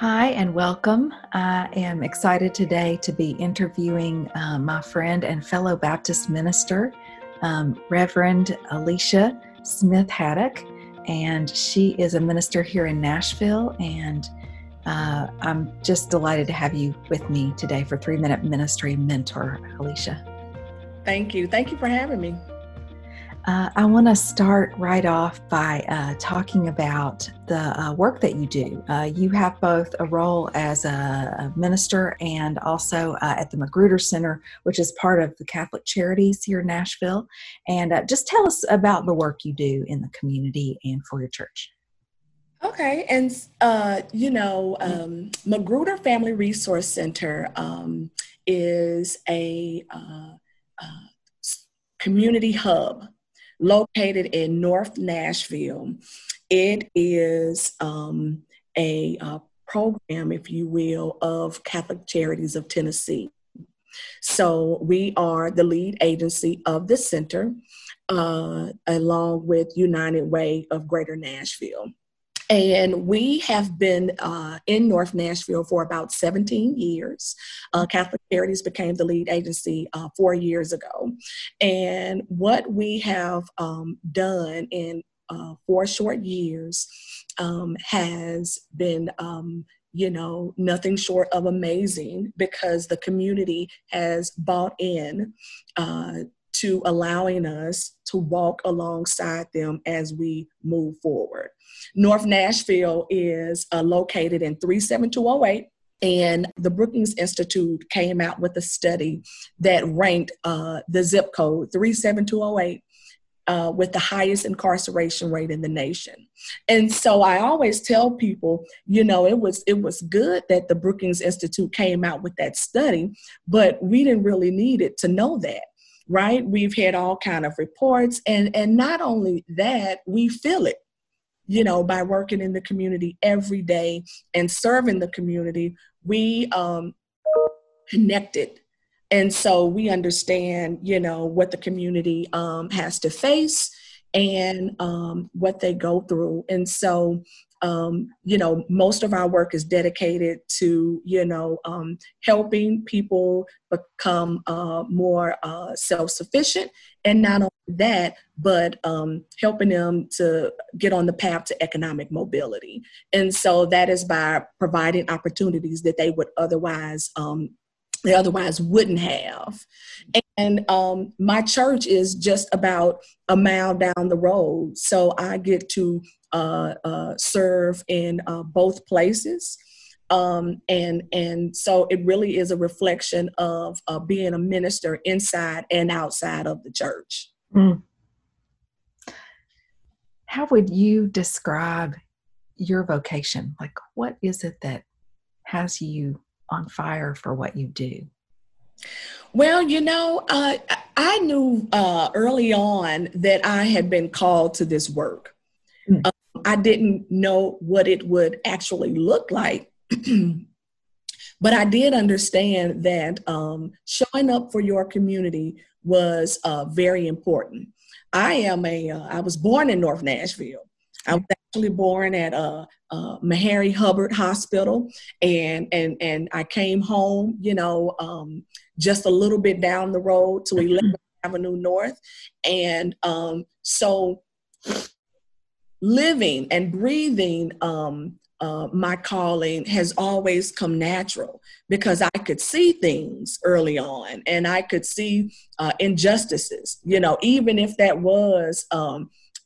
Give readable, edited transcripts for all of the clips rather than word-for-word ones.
Hi and welcome. I am excited today to be interviewing my friend and fellow Baptist minister, Reverend Alicia Smith-Haddock, and she is a minister here in Nashville, and I'm just delighted to have you with me today for 3 Minute Ministry Mentor, Alicia. Thank you. Thank you for having me. I want to start right off by talking about the work that you do. You have both a role as a minister and also at the Magruder Center, which is part of the Catholic Charities here in Nashville. And just tell us about the work you do in the community and for your church. Okay. And, Magruder Family Resource Center is a community hub located in North Nashville. It is a program, if you will, of Catholic Charities of Tennessee. So we are the lead agency of this center, along with United Way of Greater Nashville. And we have been in North Nashville for about 17 years. Catholic Charities became the lead agency 4 years ago. And what we have done in 4 short years has been nothing short of amazing, because the community has bought in to allowing us to walk alongside them as we move forward. North Nashville is located in 37208, and the Brookings Institute came out with a study that ranked the zip code 37208 with the highest incarceration rate in the nation. And so I always tell people, it was good that the Brookings Institute came out with that study, but we didn't really need it to know that. Right? We've had all kind of reports, and not only that, we feel it, by working in the community every day and serving the community. We connected. And so we understand, what the community has to face and what they go through. And so, most of our work is dedicated to, helping people become more self-sufficient. And not only that, but helping them to get on the path to economic mobility. And so that is by providing opportunities that they would otherwise wouldn't have. And my church is just about a mile down the road. So I get to serve in both places. And so it really is a reflection of being a minister inside and outside of the church. Mm. How would you describe your vocation? Like, what is it that has you on fire for what you do? Well, I knew early on that I had been called to this work. Mm. I didn't know what it would actually look like, but I did understand that showing up for your community was very important. I was born in North Nashville. I was actually born at Meharry Hubbard Hospital, and I came home, just a little bit down the road to 11th Avenue North, and so living and breathing my calling has always come natural, because I could see things early on, and I could see injustices, even if that was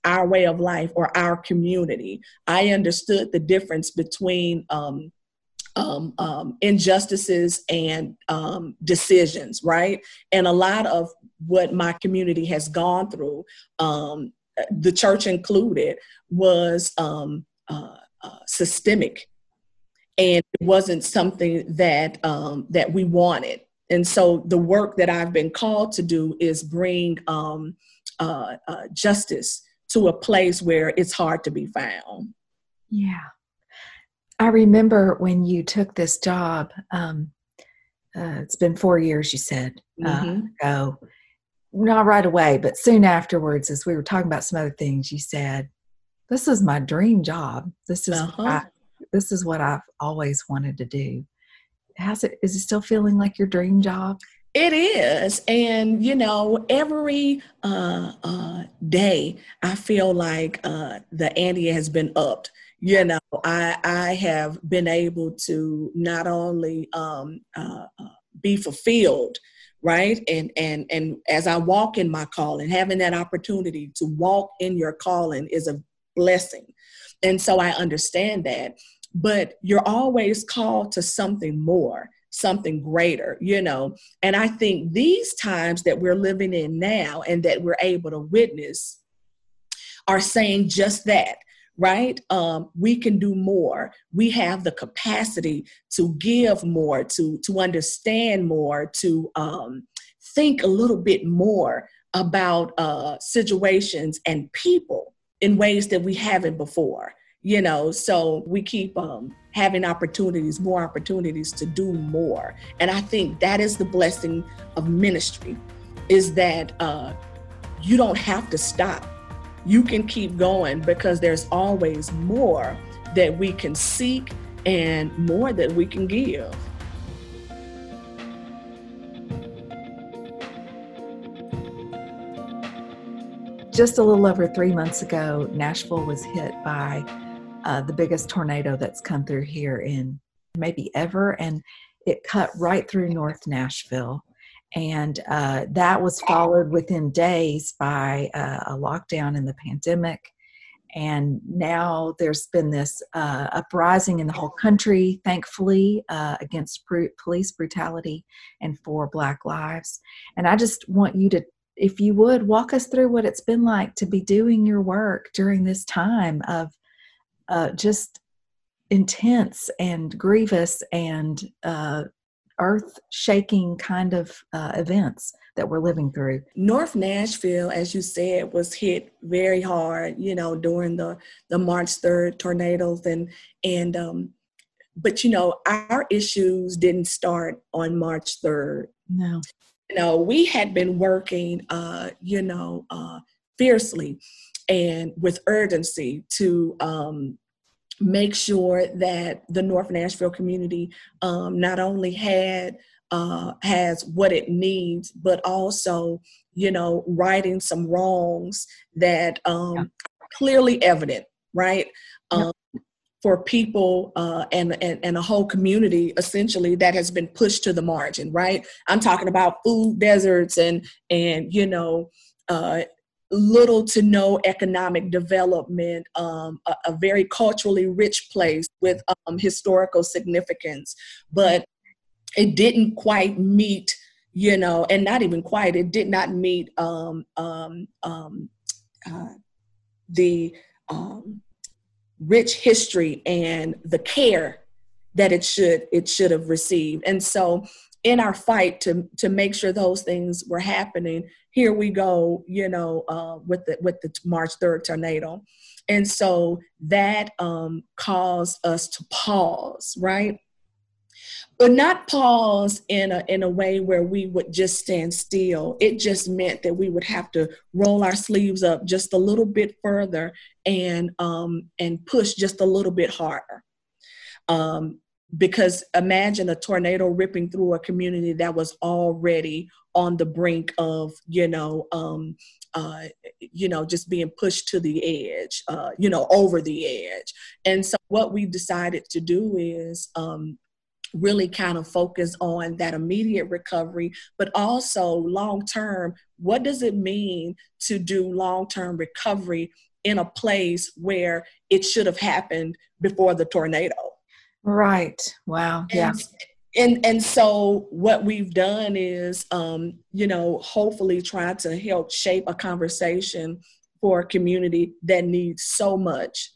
our way of life or our community. I understood the difference between injustices and decisions, right? And a lot of what my community has gone through, the church included, was systemic, and it wasn't something that that we wanted. And so the work that I've been called to do is bring justice to a place where it's hard to be found. Yeah. I remember when you took this job, it's been 4 years, you said, ago, not right away, but soon afterwards, as we were talking about some other things, you said, this is my dream job. This is this is what I've always wanted to do. Is it still feeling like your dream job? It is. And, you know, every day I feel like the ante has been upped. You know, I have been able to not only be fulfilled, right? And as I walk in my calling, having that opportunity to walk in your calling is a blessing. And so I understand that. But you're always called to something more, something greater, you know. And I think these times that we're living in now and that we're able to witness are saying just that, right? We can do more. We have the capacity to give more, to understand more, to think a little bit more about situations and people in ways that we haven't before. You know, so we keep having opportunities, more opportunities to do more. And I think that is the blessing of ministry, is that you don't have to stop. You can keep going because there's always more that we can seek and more that we can give. Just a little over 3 months ago, Nashville was hit by the biggest tornado that's come through here in maybe ever, and it cut right through North Nashville. And that was followed within days by a lockdown in the pandemic. And now there's been this uprising in the whole country, thankfully, against police brutality and for Black lives. And I just want you to, if you would, walk us through what it's been like to be doing your work during this time of just intense and grievous and earth-shaking kind of events that we're living through. North Nashville, as you said, was hit very hard, you know, during the March 3rd tornadoes. But, you know, our issues didn't start on March 3rd. No. You know, we had been working, fiercely and with urgency to make sure that the North Nashville community not only has what it needs, but also, you know, righting some wrongs that are clearly evident, right? For people and a whole community, essentially, that has been pushed to the margin, right? I'm talking about food deserts and you know, little to no economic development, a very culturally rich place with historical significance, but it didn't quite meet, you know, and not even quite, it did not meet the rich history and the care that it should have received. And so in our fight to make sure those things were happening, here we go, you know, with the March 3rd tornado. And so that caused us to pause, right? But not pause in a way where we would just stand still. It just meant that we would have to roll our sleeves up just a little bit further and push just a little bit harder. Because imagine a tornado ripping through a community that was already on the brink of, just being pushed to the edge, over the edge. And so what we decided to do is really kind of focus on that immediate recovery, but also long-term, what does it mean to do long-term recovery in a place where it should have happened before the tornado? Right. Wow. Yeah. And so what we've done is, hopefully try to help shape a conversation for a community that needs so much.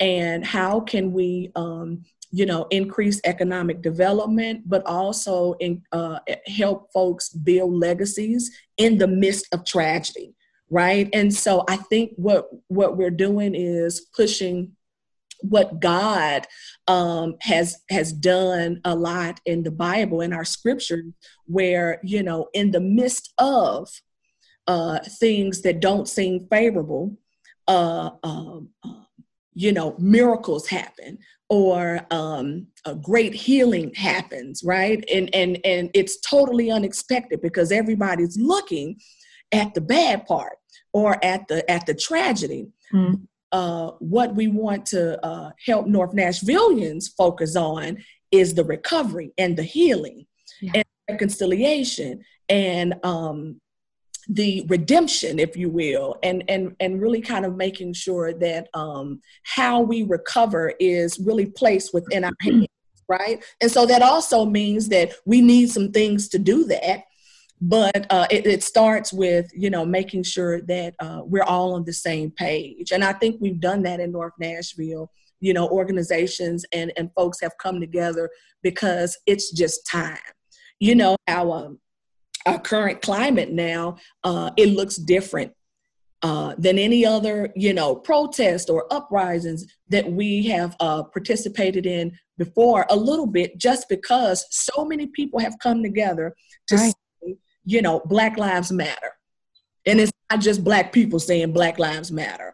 And how can we, increase economic development, but also help folks build legacies in the midst of tragedy, right? And so I think what we're doing is pushing what God has done a lot in the Bible, in our scripture, where, in the midst of things that don't seem favorable, miracles happen. or a great healing happens, right? And it's totally unexpected because everybody's looking at the bad part or at the tragedy. Mm. What we want to help North Nashvillians focus on is the recovery and the healing, yeah, and reconciliation and the redemption, if you will, and really kind of making sure that how we recover is really placed within our hands, right? And so that also means that we need some things to do that. But it starts with, you know, making sure that we're all on the same page. And I think we've done that in North Nashville. You know, organizations and folks have come together because it's just time. You know, our current climate now, it looks different than any other, you know, protest or uprisings that we have participated in before a little bit, just because so many people have come together to right. You know, Black Lives Matter. And it's not just Black people saying Black Lives Matter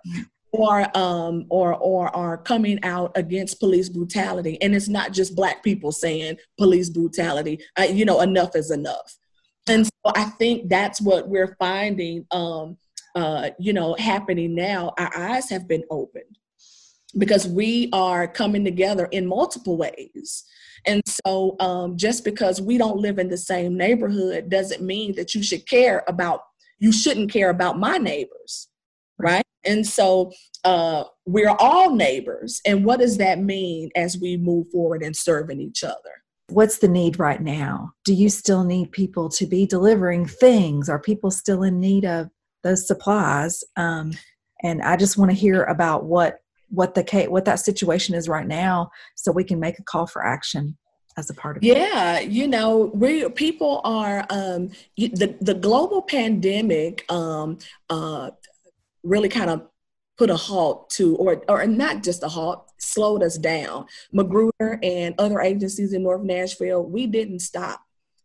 or are coming out against police brutality. And it's not just Black people saying police brutality, you know, enough is enough. And so I think that's what we're finding, you know, happening now. Our eyes have been opened because we are coming together in multiple ways. And so just because we don't live in the same neighborhood doesn't mean that you shouldn't care about my neighbors, right? And so we're all neighbors. And what does that mean as we move forward in serving each other? What's the need right now? Do you still need people to be delivering things? Are people still in need of those supplies? And I just want to hear about what that situation is right now, so we can make a call for action as a part of it. Yeah, you know, people are the global pandemic really kind of put a halt to, or not just a halt, slowed us down. Magruder and other agencies in North Nashville, we didn't stop.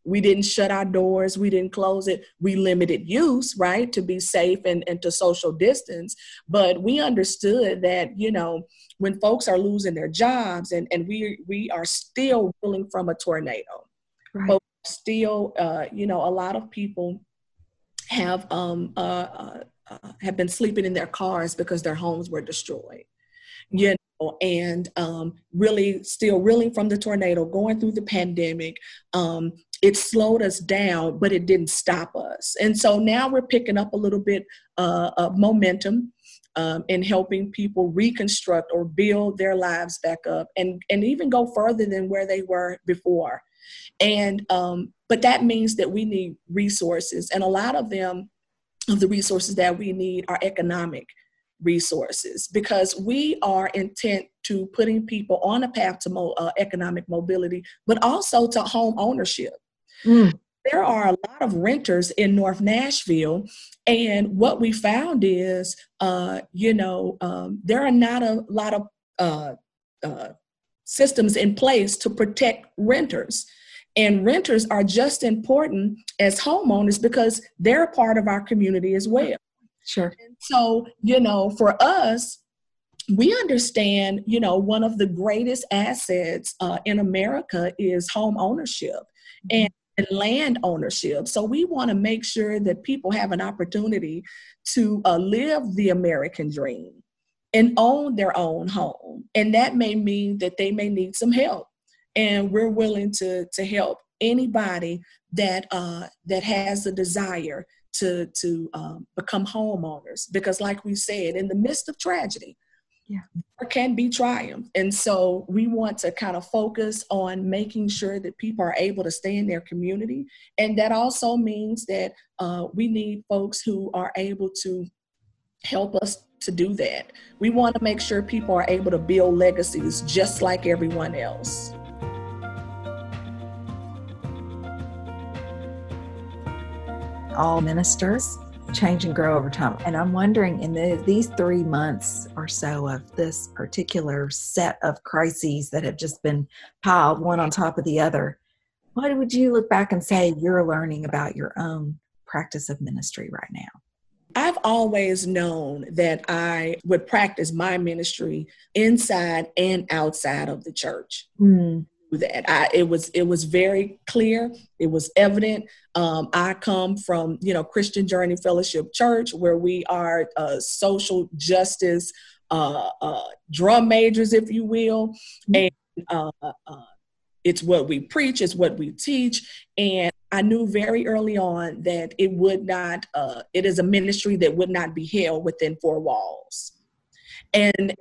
We didn't shut our doors. We didn't close it. We limited use, right, to be safe and to social distance. But we understood that, you know, when folks are losing their jobs and we are still reeling from a tornado, right, but still, you know, a lot of people have been sleeping in their cars because their homes were destroyed, you know, and really still reeling from the tornado, going through the pandemic. It slowed us down, but it didn't stop us. And so now we're picking up a little bit of momentum in helping people reconstruct or build their lives back up and even go further than where they were before. And but that means that we need resources. And a lot of the resources that we need are economic resources, because we are intent to putting people on a path to economic mobility, but also to home ownership. Mm. There are a lot of renters in North Nashville, and what we found is, you know, there are not a lot of systems in place to protect renters. And renters are just important as homeowners because they're a part of our community as well. Sure. And so, you know, for us, we understand, you know, one of the greatest assets in America is home ownership and land ownership. So we want to make sure that people have an opportunity to live the American dream and own their own home. And that may mean that they may need some help. And we're willing to help anybody that has a desire to become homeowners, because like we said, in the midst of tragedy, yeah, there can be triumph. And so we want to kind of focus on making sure that people are able to stay in their community. And that also means that we need folks who are able to help us to do that. We want to make sure people are able to build legacies just like everyone else. All ministers change and grow over time. And I'm wondering, in these 3 months or so of this particular set of crises that have just been piled one on top of the other, what would you look back and say you're learning about your own practice of ministry right now? I've always known that I would practice my ministry inside and outside of the church. Mm. That it was very clear. It was evident. I come from, Christian Journey Fellowship Church, where we are social justice drum majors, if you will. Mm-hmm. And it's what we preach, it's what we teach. And I knew very early on that it would not, it is a ministry that would not be held within four walls.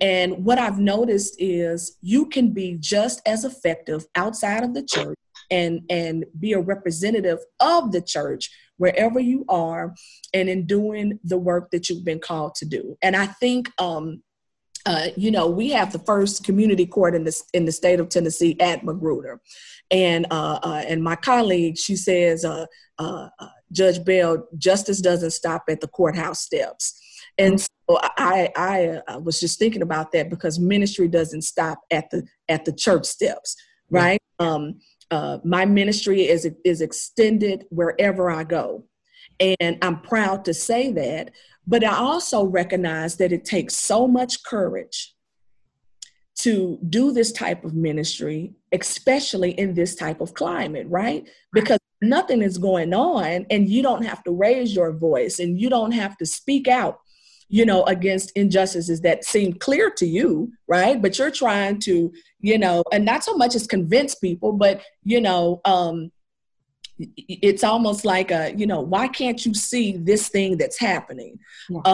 And what I've noticed is you can be just as effective outside of the church and be a representative of the church wherever you are and in doing the work that you've been called to do. And I think, we have the first community court in the state of Tennessee at Magruder. And my colleague, she says, Judge Bell, justice doesn't stop at the courthouse steps. And so I was just thinking about that, because ministry doesn't stop at the church steps, right? My ministry is extended wherever I go. And I'm proud to say that, but I also recognize that it takes so much courage to do this type of ministry, especially in this type of climate, right? Because nothing is going on and you don't have to raise your voice and you don't have to speak out, against injustices that seem clear to you, right? But you're trying to, and not so much as convince people, but, it's almost like, why can't you see this thing that's happening? Yeah.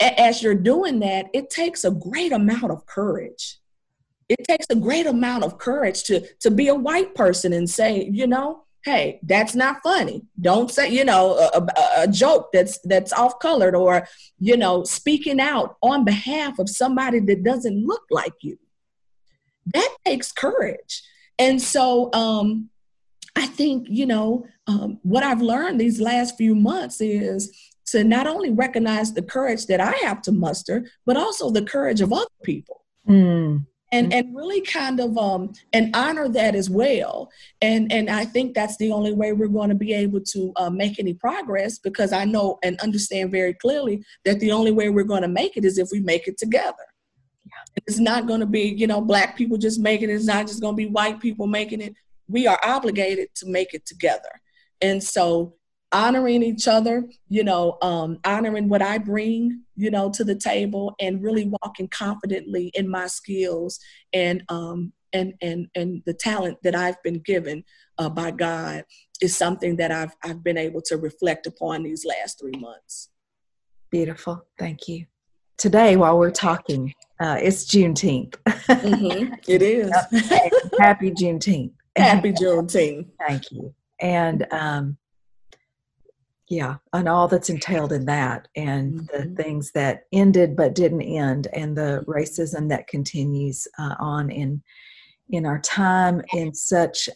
As you're doing that, it takes a great amount of courage. It takes a great amount of courage to be a white person and say, hey, that's not funny. Don't say, a joke that's off colored, or, speaking out on behalf of somebody that doesn't look like you. That takes courage. And so I think, what I've learned these last few months is to not only recognize the courage that I have to muster, but also the courage of other people. Mm. And really kind of and honor that as well. And I think that's the only way we're going to be able to make any progress, because I know and understand very clearly that the only way we're going to make it is if we make it together. Yeah. It's not going to be, Black people just making it. It's not just going to be white people making it. We are obligated to make it together. And so honoring each other, honoring what I bring, to the table, and really walking confidently in my skills and the talent that I've been given by God is something that I've been able to reflect upon these last 3 months. Beautiful. Thank you. Today, while we're talking, it's Juneteenth. Mm-hmm. It is. Happy Juneteenth. Happy Juneteenth. Thank you. And, yeah, and all that's entailed in that, and mm-hmm. the things that ended but didn't end, and the racism that continues on in our time in such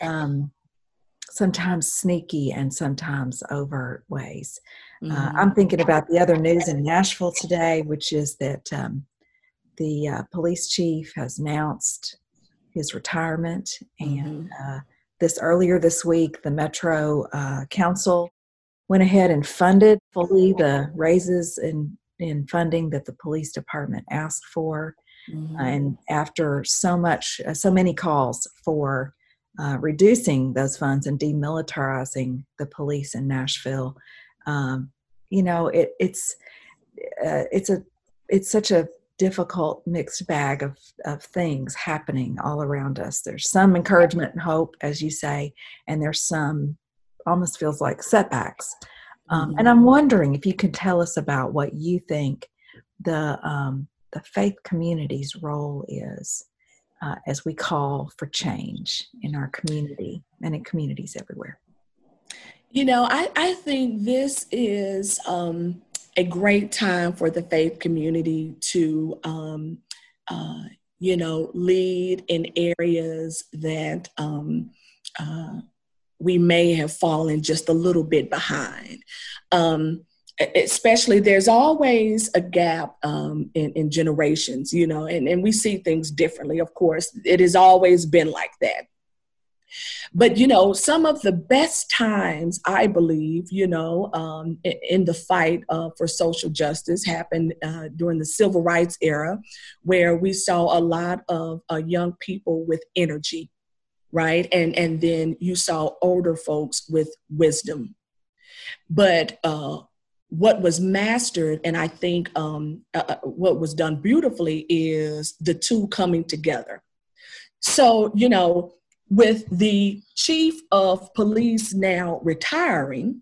sometimes sneaky and sometimes overt ways. Mm-hmm. I'm thinking about the other news in Nashville today, which is that the police chief has announced his retirement, mm-hmm. and earlier this week, the Metro Council went ahead and funded fully the raises in funding that the police department asked for. Mm-hmm. And after so many calls for reducing those funds and demilitarizing the police in Nashville, it's such a difficult mixed bag of things happening all around us. There's some encouragement and hope, as you say, and there's some almost feels like setbacks. And I'm wondering if you can tell us about what you think the faith community's role is as we call for change in our community and in communities everywhere. I think this is a great time for the faith community to lead in areas that we may have fallen just a little bit behind. Especially there's always a gap in generations, and we see things differently, of course. It has always been like that. But, you know, some of the best times, I believe, you know, in the fight for social justice happened during the civil rights era, where we saw a lot of young people with energy, right? And then you saw older folks with wisdom. But what was mastered, and I think what was done beautifully, is the two coming together. So, you know, with the chief of police now retiring,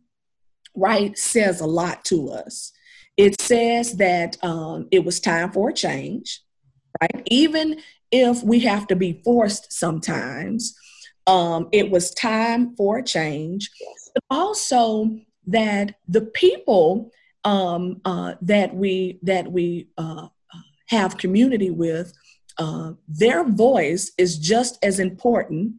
right, says a lot to us. It says that it was time for a change, right? Even if we have to be forced sometimes, it was time for a change. But also that the people that we have community with, their voice is just as important.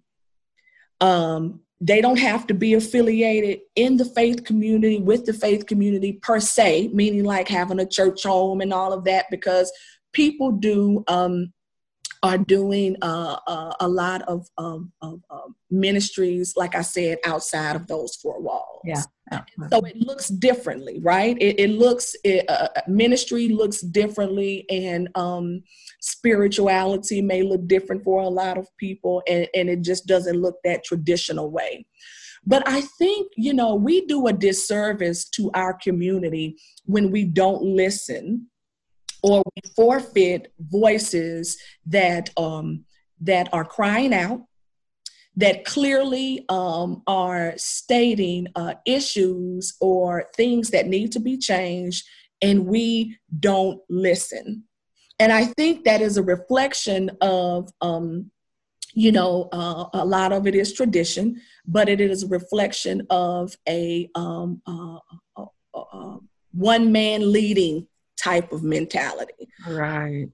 They don't have to be affiliated in the faith community, with the faith community per se, meaning like having a church home and all of that, because people do are doing a lot of ministries, like I said, outside of those four walls. Yeah. So it looks differently, right? Ministry looks differently, and spirituality may look different for a lot of people, and it just doesn't look that traditional way. But I think, you know, we do a disservice to our community when we don't listen, or we forfeit voices that are crying out, that clearly are stating issues or things that need to be changed, and we don't listen. And I think that is a reflection of, you know, a lot of it is tradition, but it is a reflection of a one man leading type of mentality. Right.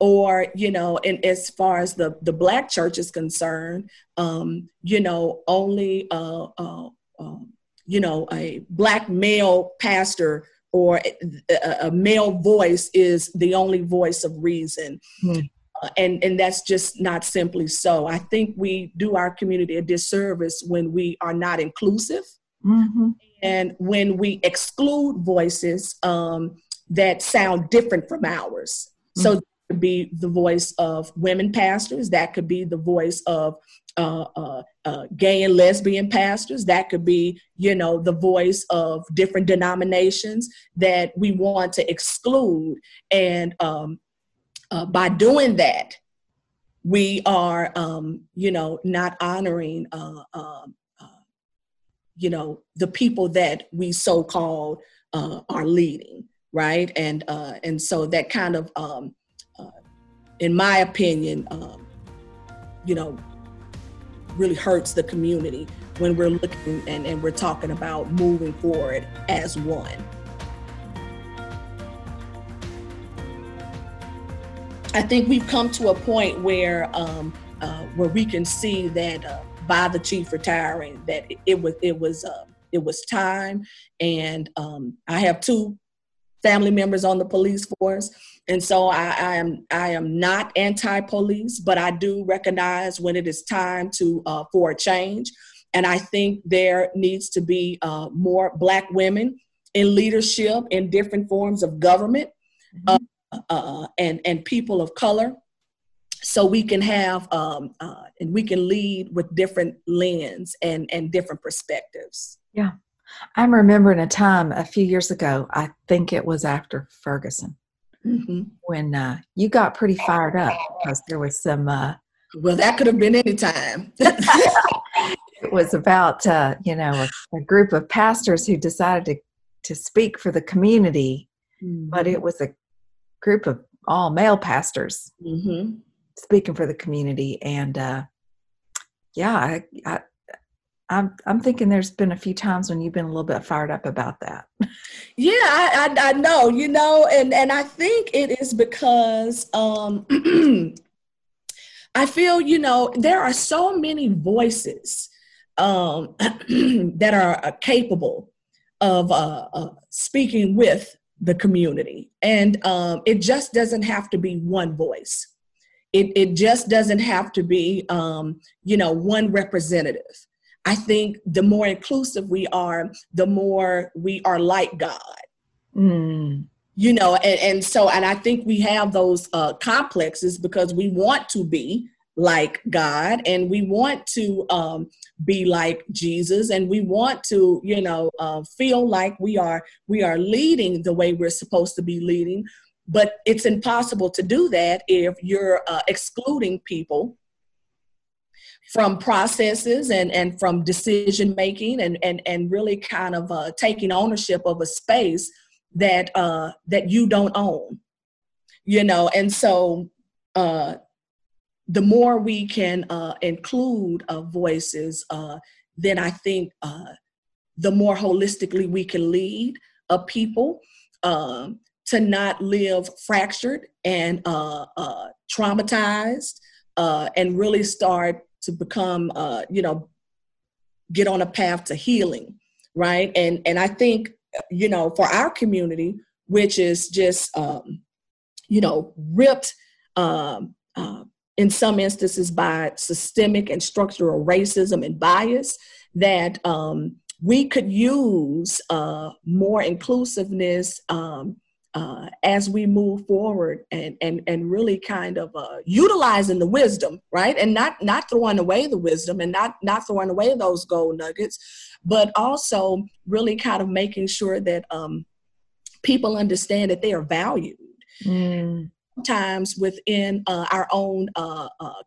Or, you know, and as far as the Black church is concerned, you know, only, you know, a Black male pastor or a male voice is the only voice of reason. Mm. And that's just not simply so. I think we do our community a disservice when we are not inclusive, mm-hmm. and when we exclude voices that sound different from ours. So mm-hmm. that could be the voice of women pastors. That could be the voice of gay and lesbian pastors. That could be, you know, the voice of different denominations that we want to exclude. And by doing that, we are, you know, not honoring, you know, the people that we so-called are leading. Right. And so that kind of, in my opinion, you know, really hurts the community when we're looking and we're talking about moving forward as one. I think we've come to a point where we can see that by the chief retiring, that it was time. And I have two family members on the police force. And so I am not anti-police, but I do recognize when it is time to for a change. And I think there needs to be more Black women in leadership in different forms of government, mm-hmm. and people of color, so we can have and we can lead with different lens and different perspectives. Yeah. I'm remembering a time a few years ago, I think it was after Ferguson, mm-hmm. when you got pretty fired up because there was some... well, that could have been any time. It was about, you know, a group of pastors who decided to speak for the community, mm-hmm. but it was a group of all male pastors mm-hmm. speaking for the community. And yeah, I'm thinking there's been a few times when you've been a little bit fired up about that. Yeah, I know, you know, and I think it is because I feel, you know, there are so many voices that are capable of speaking with the community. And it just doesn't have to be one voice. It just doesn't have to be, one representative. I think the more inclusive we are, the more we are like God. Mm. And I think we have those complexes because we want to be like God, and we want to be like Jesus, and we want to, feel like we are leading the way we're supposed to be leading. But it's impossible to do that if you're excluding people from processes and from decision making and really kind of taking ownership of a space that you don't own, and so the more we can include voices, then I think the more holistically we can lead a people to not live fractured and traumatized and really start to become, get on a path to healing, right? And I think, for our community, which is just, ripped in some instances by systemic and structural racism and bias, that we could use more inclusiveness as we move forward and really kind of utilizing the wisdom, right? And not throwing away the wisdom and not throwing away those gold nuggets, but also really kind of making sure that people understand that they are valued. Mm. Sometimes within our own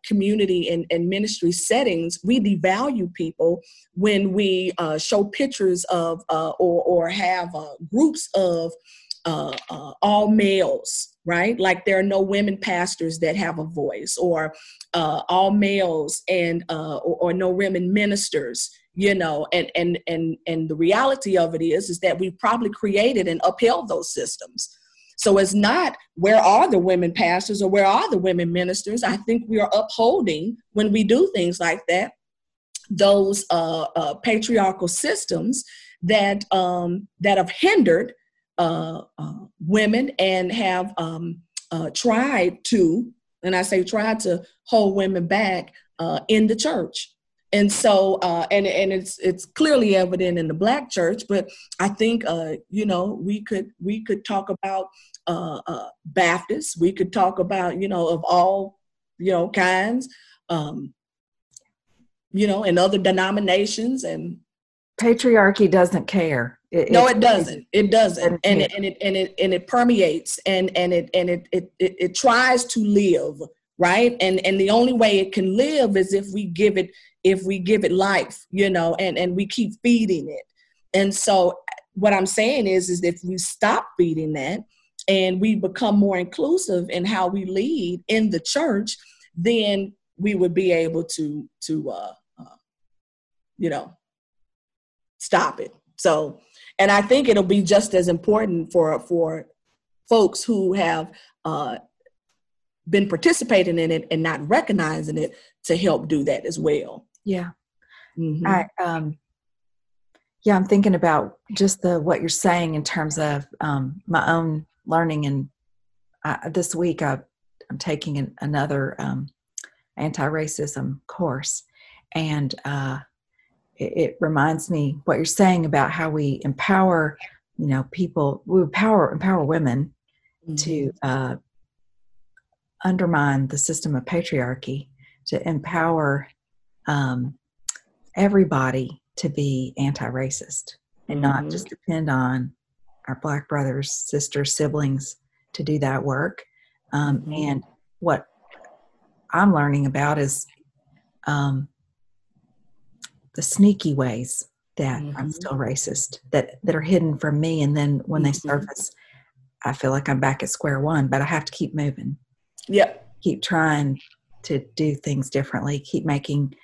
community and ministry settings, we devalue people when we show pictures of or have groups of all males, right? Like there are no women pastors that have a voice, or all males and or no women ministers, and the reality of it is that we've probably created and upheld those systems. So it's not where are the women pastors or where are the women ministers. I think we are upholding, when we do things like that, those patriarchal systems that have hindered women and have tried to, and I say tried to, hold women back in the church. And so, and it's clearly evident in the Black church, but I think, we could talk about Baptists, we could talk about, of all, kinds, and other denominations. And patriarchy doesn't care. It doesn't. And it permeates and it tries to live, right? And the only way it can live is if we give it life, and we keep feeding it. And so what I'm saying is if we stop feeding that and we become more inclusive in how we lead in the church, then we would be able to stop it. So, and I think it'll be just as important for folks who have been participating in it and not recognizing it to help do that as well. Yeah. Mm-hmm. I'm thinking about just what you're saying in terms of my own learning. And this week I'm taking another anti-racism course, and it reminds me what you're saying about how we empower, people. We empower women, mm-hmm, to undermine the system of patriarchy, to empower everybody to be anti-racist and, mm-hmm, not just depend on our Black brothers, sisters, siblings to do that work. Mm-hmm. And what I'm learning about is the sneaky ways that, mm-hmm, I'm still racist, that are hidden from me. And then when, mm-hmm, they surface, I feel like I'm back at square one, but I have to keep moving. Yeah. Keep trying to do things differently. Keep making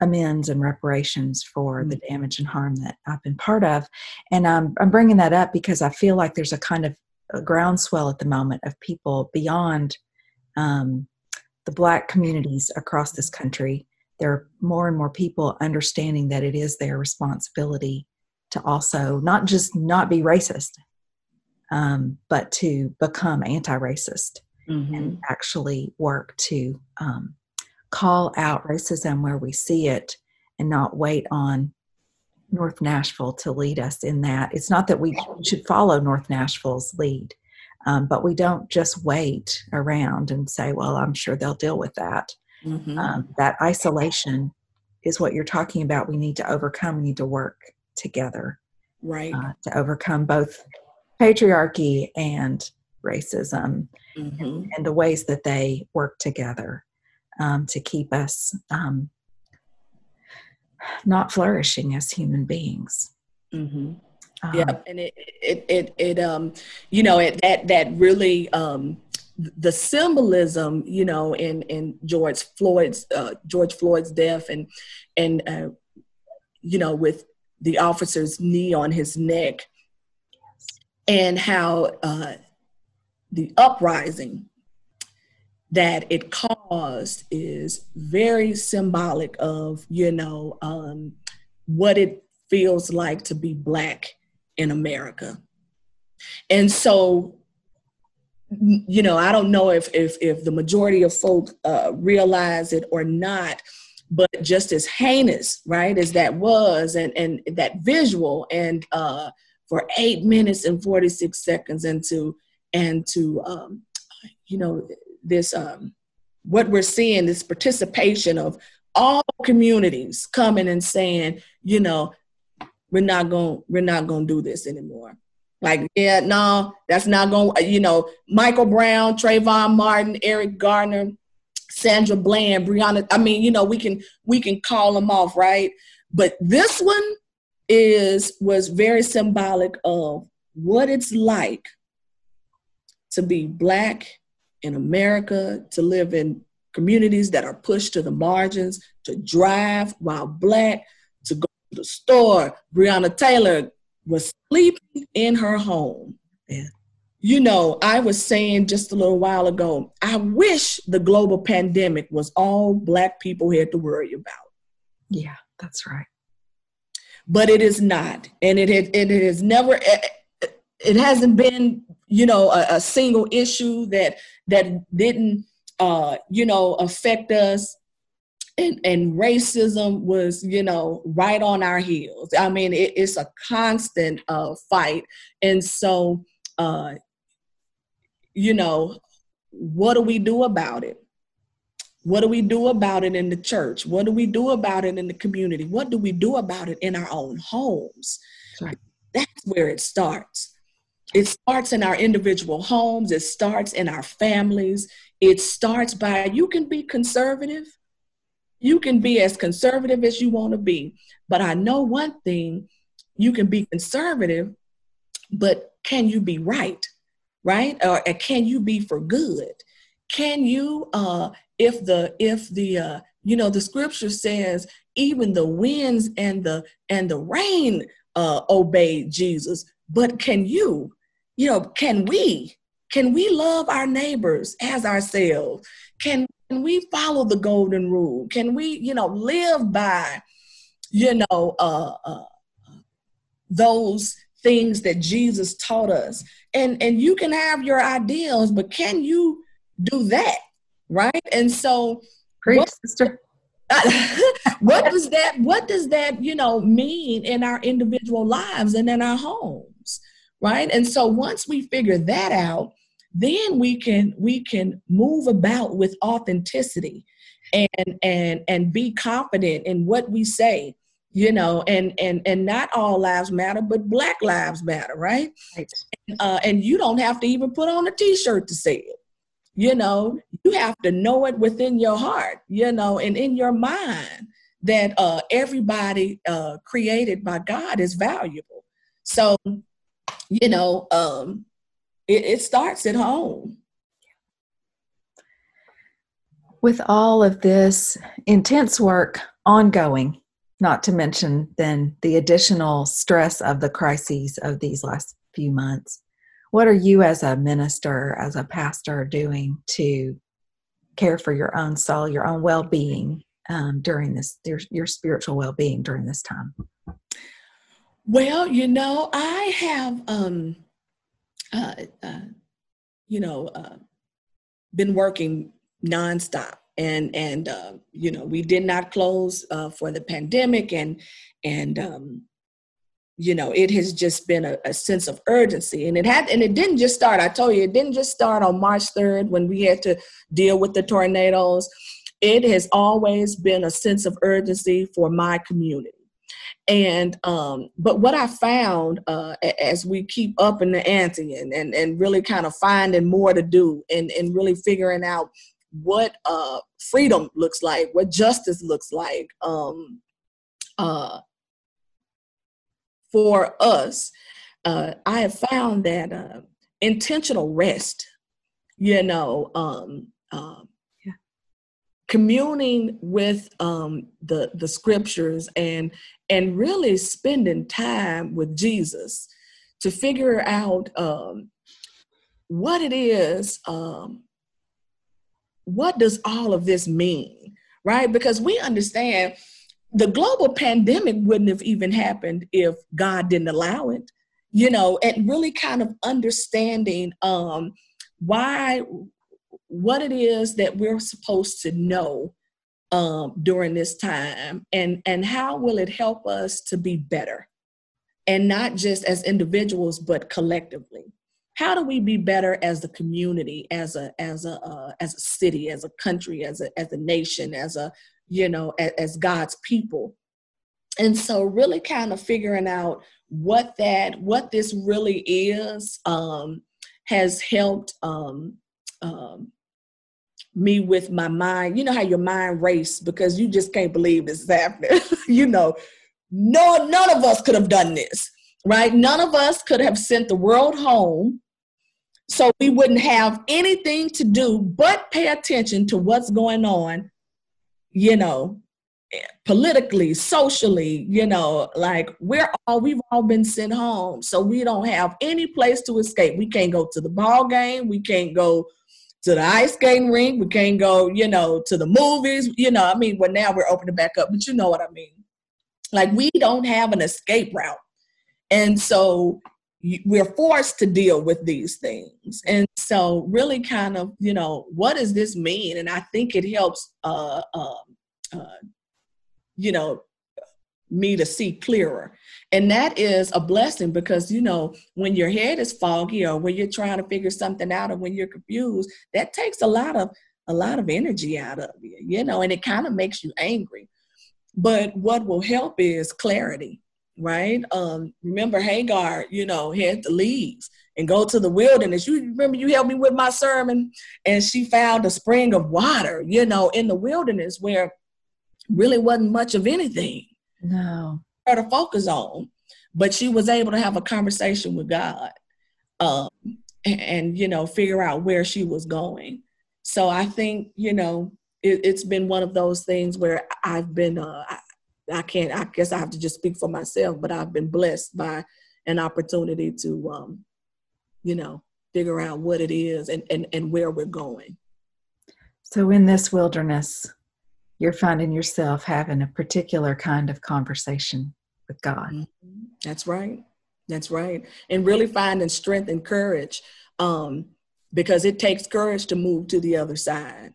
amends and reparations for, mm-hmm, the damage and harm that I've been part of. And I'm bringing that up because I feel like there's a kind of a groundswell at the moment of people beyond the Black communities across this country. There are more and more people understanding that it is their responsibility to also not just not be racist, but to become anti-racist. mm-hmm. and actually work to call out racism where we see it and not wait on North Nashville to lead us in that. It's not that we should follow North Nashville's lead, but we don't just wait around and say, well, I'm sure they'll deal with that. Mm-hmm. That isolation is what you're talking about. We need to overcome. We need to work together, right? To overcome both patriarchy and racism, mm-hmm. and the ways that they work together to keep us not flourishing as human beings. Mm-hmm. Yeah, and it you know, it that really. The symbolism, you know, in George Floyd's death, and you know, with the officer's knee on his neck, and how the uprising that it caused is very symbolic of, you know, what it feels like to be Black in America, and so. You know, I don't know if the majority of folk realize it or not, but just as heinous, right, as that was, and that visual, and for 8 minutes and 46 seconds and to you know, this what we're seeing, this participation of all communities coming and saying, you know, we're not gonna do this anymore. Like, yeah, no, that's not going to, you know, Michael Brown, Trayvon Martin, Eric Garner, Sandra Bland, Breonna. I mean, you know, we can call them off, right? But this one was very symbolic of what it's like to be Black in America, to live in communities that are pushed to the margins, to drive while Black, to go to the store. Breonna Taylor was sleeping in her home. Yeah. You know, I was saying just a little while ago, I wish the global pandemic was all Black people had to worry about. Yeah, that's right. But it is not. And it hasn't been, you know, a single issue that didn't, you know, affect us. And racism was, you know, right on our heels. I mean, it's a constant fight. And so, you know, what do we do about it? What do we do about it in the church? What do we do about it in the community? What do we do about it in our own homes? Right. That's where it starts. It starts in our individual homes. It starts in our families. It starts by, you can be conservative. You can be as conservative as you want to be, but I know one thing, you can be conservative, but can you be right? Or can you be for good? Can you, if the you know, the scripture says, even the winds and the rain obeyed Jesus, but can you, can we love our neighbors as ourselves? Can we follow the golden rule? Can we, you know, live by, you know, those things that Jesus taught us? And you can have your ideals, but can you do that, right? And so, preach, sister. What does that, you know, mean in our individual lives and in our homes, right? And so once we figure that out, then we can move about with authenticity and be confident in what we say, you know, and not all lives matter, but Black lives matter, right? Right. And you don't have to even put on a T-shirt to say it. You know, you have to know it within your heart, you know, and in your mind that everybody created by God is valuable. So, you know, it starts at home. With all of this intense work ongoing, not to mention then the additional stress of the crises of these last few months, what are you as a minister, as a pastor, doing to care for your own soul, your own well-being during this, your spiritual well-being during this time? Well, you know, I have... you know, been working nonstop. And you know, we did not close for the pandemic, and you know, it has just been a sense of urgency, and it didn't just start. I told you, it didn't just start on March 3rd when we had to deal with the tornadoes. It has always been a sense of urgency for my community. And, but what I found as we keep upping the ante and really kind of finding more to do and really figuring out what freedom looks like, what justice looks like for us, I have found that intentional rest, you know, communing with the scriptures and really spending time with Jesus to figure out what it is, what does all of this mean, right? Because we understand the global pandemic wouldn't have even happened if God didn't allow it, you know, and really kind of understanding what it is that we're supposed to know during this time, and how will it help us to be better, and not just as individuals, but collectively. How do we be better as a community, as a city, as a country, as a nation, as God's people? And so really kind of figuring out what this really is has helped me with my mind. You know how your mind races because you just can't believe this is happening. You know, none of us could have done this, right? None of us could have sent the world home. So we wouldn't have anything to do but pay attention to what's going on, you know, politically, socially, you know, like we've all been sent home. So we don't have any place to escape. We can't go to the ball game. We can't go to the ice skating rink. We can't go, you know, to the movies, you know, I mean, well, now we're opening back up, but you know what I mean? Like, we don't have an escape route. And so we're forced to deal with these things. And so really kind of, you know, what does this mean? And I think it helps, you know, me to see clearer. And that is a blessing because, you know, when your head is foggy or when you're trying to figure something out or when you're confused, that takes a lot of energy out of you, you know, and it kind of makes you angry. But what will help is clarity. Right. Remember Hagar, you know, had to leave and go to the wilderness. You remember you helped me with my sermon, and she found a spring of water, you know, in the wilderness where really wasn't much of anything. No. Her to focus on, but she was able to have a conversation with God, and you know, figure out where she was going. So I think, you know, it's been one of those things where I've been, I guess I have to just speak for myself, but I've been blessed by an opportunity to, you know, figure out what it is and where we're going. So in this wilderness, you're finding yourself having a particular kind of conversation with God. Mm-hmm. That's right. That's right. And really finding strength and courage, because it takes courage to move to the other side.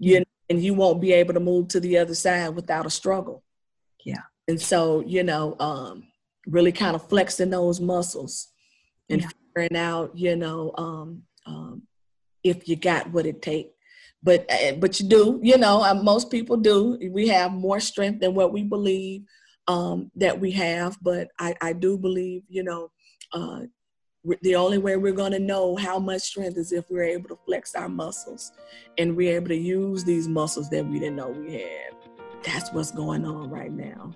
You know, and you won't be able to move to the other side without a struggle. Yeah. And so, you know, really kind of flexing those muscles and figuring out, you know, if you got what it takes. But you do, you know, most people do. We have more strength than what we believe that we have. But I do believe, you know, the only way we're going to know how much strength is if we're able to flex our muscles and we're able to use these muscles that we didn't know we had. That's what's going on right now.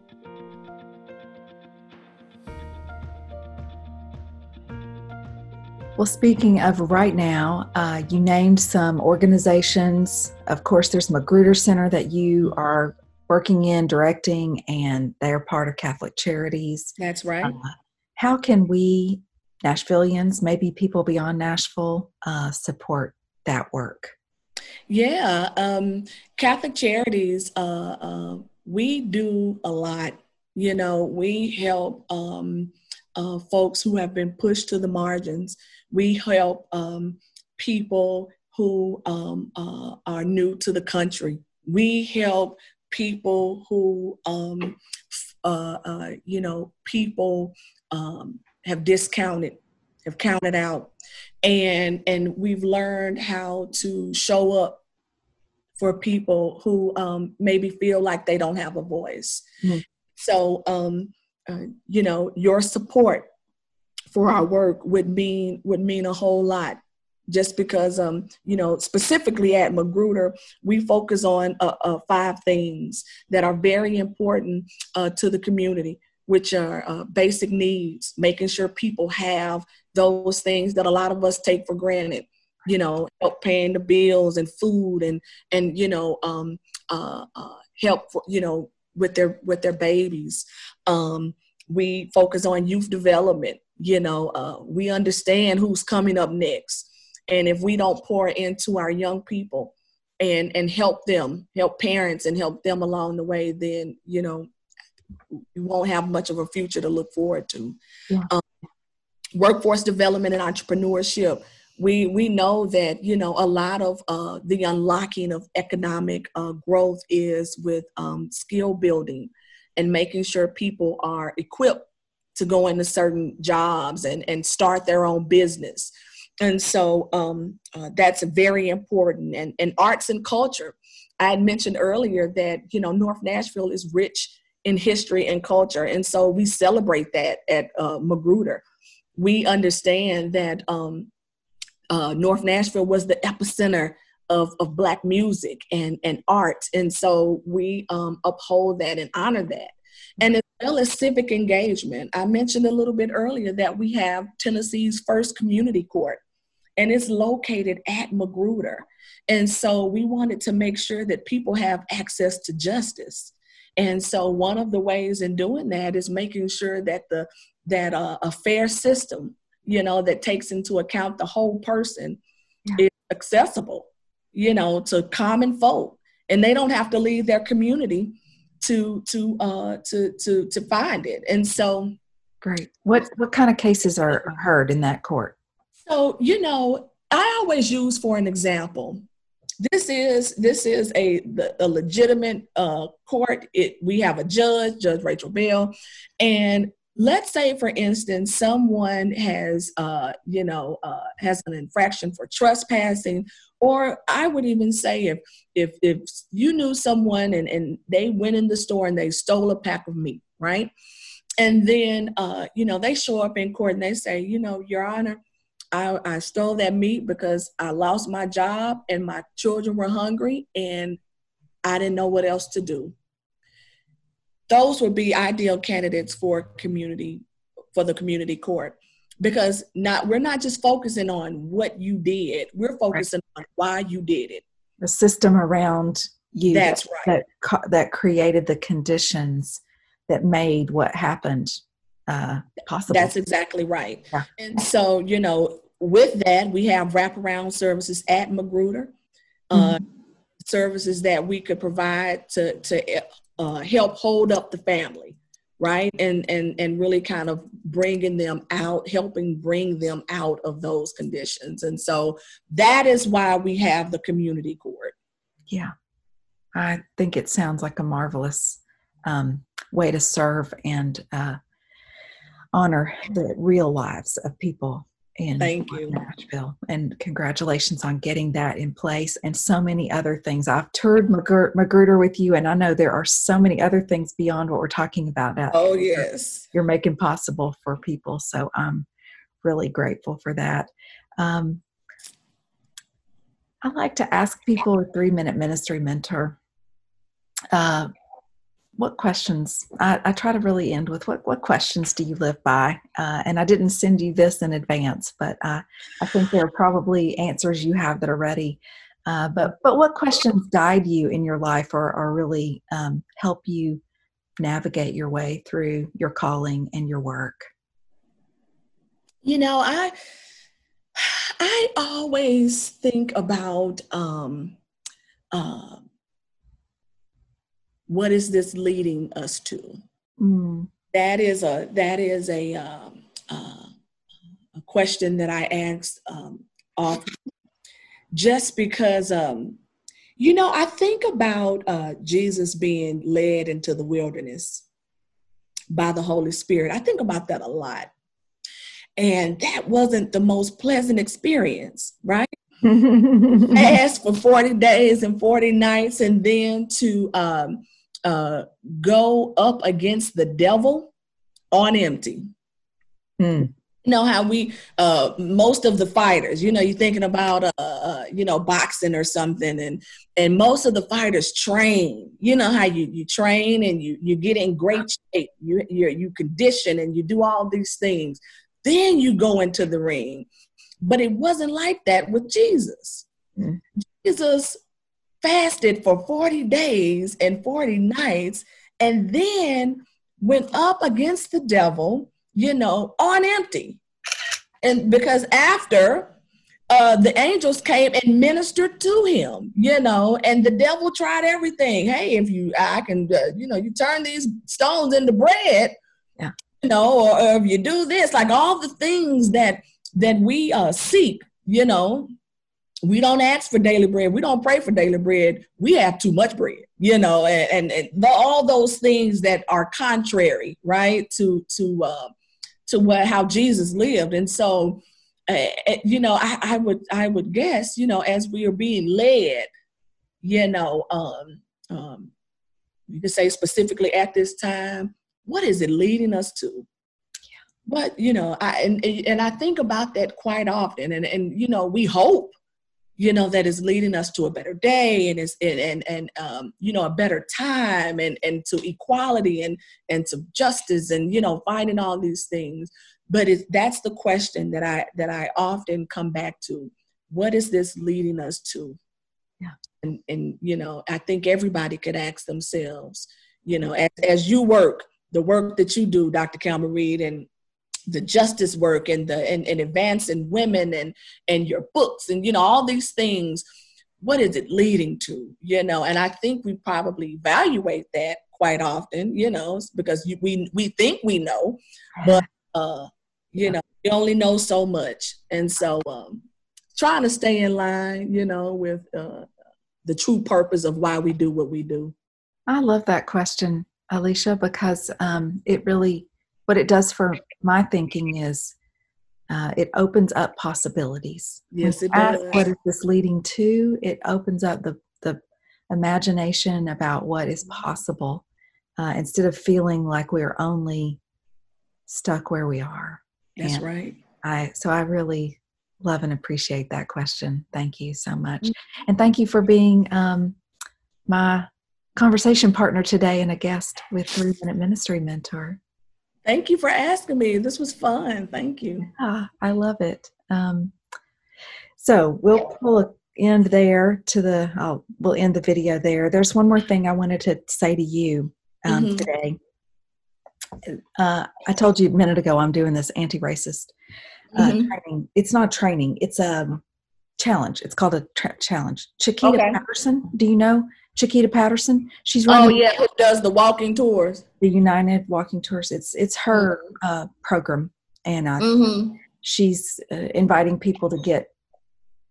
Well, speaking of right now, you named some organizations. Of course, there's Magruder Center that you are working in, directing, and they're part of Catholic Charities. That's right. How can we, Nashvillians, maybe people beyond Nashville, support that work? Yeah, Catholic Charities, we do a lot. You know, we help folks who have been pushed to the margins. We help people who are new to the country. We help people who, people have discounted, have counted out, and we've learned how to show up for people who maybe feel like they don't have a voice. Mm-hmm. So, your support for our work would mean a whole lot. Just because, specifically at Magruder, we focus on 5 things that are very important to the community, which are basic needs, making sure people have those things that a lot of us take for granted, help paying the bills and food and help, with their babies. We focus on youth development. We understand who's coming up next. And if we don't pour into our young people and help them, help parents and help them along the way, then, you won't have much of a future to look forward to. Yeah. Workforce development and entrepreneurship. We know that, a lot of the unlocking of economic growth is with skill building and making sure people are equipped to go into certain jobs and start their own business. And so that's very important. And arts and culture. I had mentioned earlier that, North Nashville is rich in history and culture. And so we celebrate that at Magruder. We understand that North Nashville was the epicenter of Black music and art. And so we uphold that and honor that. And as well as civic engagement, I mentioned a little bit earlier that we have Tennessee's first community court, and it's located at Magruder. And so we wanted to make sure that people have access to justice. And so one of the ways in doing that is making sure that a fair system, that takes into account the whole person, yeah, is accessible, to common folk, and they don't have to leave their community to find it. And so, great. What kind of cases are heard in that court? So, I always use for an example, this is a legitimate court. We have a judge, Judge Rachel Bell, and let's say, for instance, someone has an infraction for trespassing, or I would even say if you knew someone and they went in the store and they stole a pack of meat, right? And then, they show up in court and they say, Your Honor, I stole that meat because I lost my job and my children were hungry and I didn't know what else to do. Those would be ideal candidates for the community court, because we're not just focusing on what you did. We're focusing on why you did it. The system around you that created the conditions that made what happened possible. That's exactly right. Yeah. And so, with that, we have wraparound services at Magruder, mm-hmm, services that we could provide to help hold up the family, right? And really kind of helping bring them out of those conditions. And so that is why we have the community court. Yeah. I think it sounds like a marvelous way to serve and honor the real lives of people in Nashville. And congratulations on getting that in place and so many other things. I've toured Magruder with you, and I know there are so many other things beyond what we're talking about now. Oh, yes. You're making possible for people. So I'm really grateful for that. I like to ask people with 3 Minute Ministry Mentor, what questions? I try to really end with what questions do you live by? And I didn't send you this in advance, but I think there are probably answers you have that are ready. But what questions guide you in your life or really help you navigate your way through your calling and your work? I always think about what is this leading us to? Mm. That is a question that I ask often. just because, you know, I think about Jesus being led into the wilderness by the Holy Spirit. I think about that a lot. And that wasn't the most pleasant experience, right? Fast for 40 days and 40 nights, and then to go up against the devil on empty. Mm. You know how we, most of the fighters, you know, you're thinking about, you know, boxing or something, and most of the fighters train. You know how you train and you get in great shape, you condition and you do all these things. Then you go into the ring. But it wasn't like that with Jesus. Mm. Jesus fasted for 40 days and 40 nights and then went up against the devil, you know, on empty. And because after the angels came and ministered to him, you know, and the devil tried everything. Hey, if you, I can, you know, you turn these stones into bread, yeah. You know, or if you do this, like all the things that we seek, you know, we don't ask for daily bread. We don't pray for daily bread. We have too much bread, you know, and all those things that are contrary, right, to what, how Jesus lived. And so, you know, I would guess, you know, as we are being led, you know, you could say specifically at this time, what is it leading us to? But, you know, I think about that quite often. And you know, we hope, you know, that is leading us to a better day and you know, a better time and to equality and to justice and, you know, finding all these things. But that's the question that I often come back to. What is this leading us to? Yeah. And you know, I think everybody could ask themselves, you know, as you work, the work that you do, Dr. Calma Reed, and the justice work and the advancing women and your books and, you know, all these things, what is it leading to, you know? And I think we probably evaluate that quite often, you know, because we think we know, but, you know, we only know so much. And so trying to stay in line, you know, with the true purpose of why we do what we do. I love that question, Alicia, because it really, what it does for my thinking is it opens up possibilities. Yes, it does. What is this leading to? It opens up the imagination about what is possible instead of feeling like we're only stuck where we are. That's and right. So I really love and appreciate that question. Thank you so much. Mm-hmm. And thank you for being my conversation partner today and a guest with 3 Minute Ministry Mentor. Thank you for asking me. This was fun. Thank you. Yeah, I love it. So we'll end there we'll end the video there. There's one more thing I wanted to say to you today. I told you a minute ago, I'm doing this anti-racist training. It's not training. It's a challenge. It's called a challenge. Shakita Patterson. Do you know Shakita Patterson? She's running. Oh yeah, who does the walking tours? The United Walking Tours. It's her program, and she's inviting people to get,